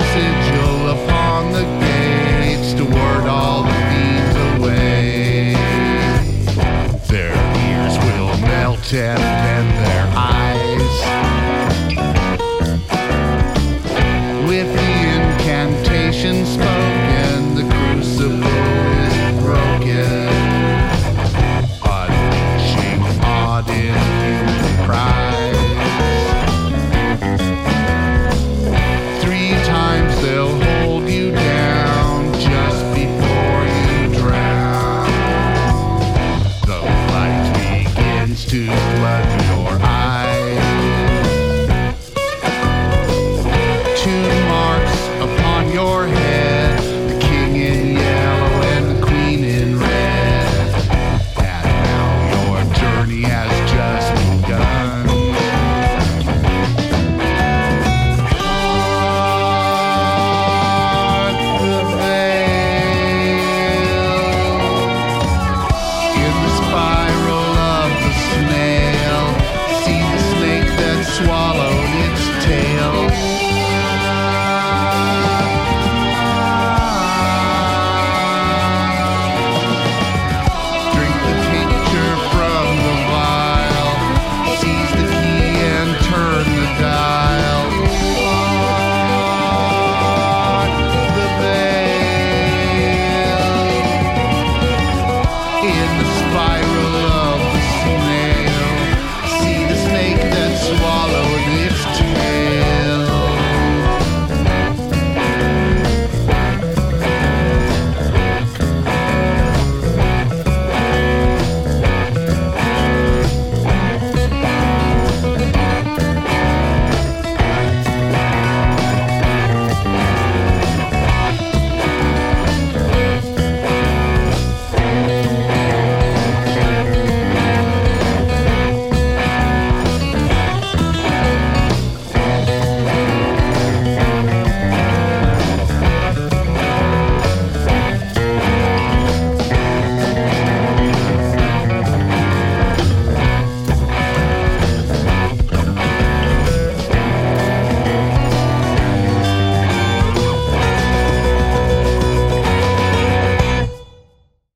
This is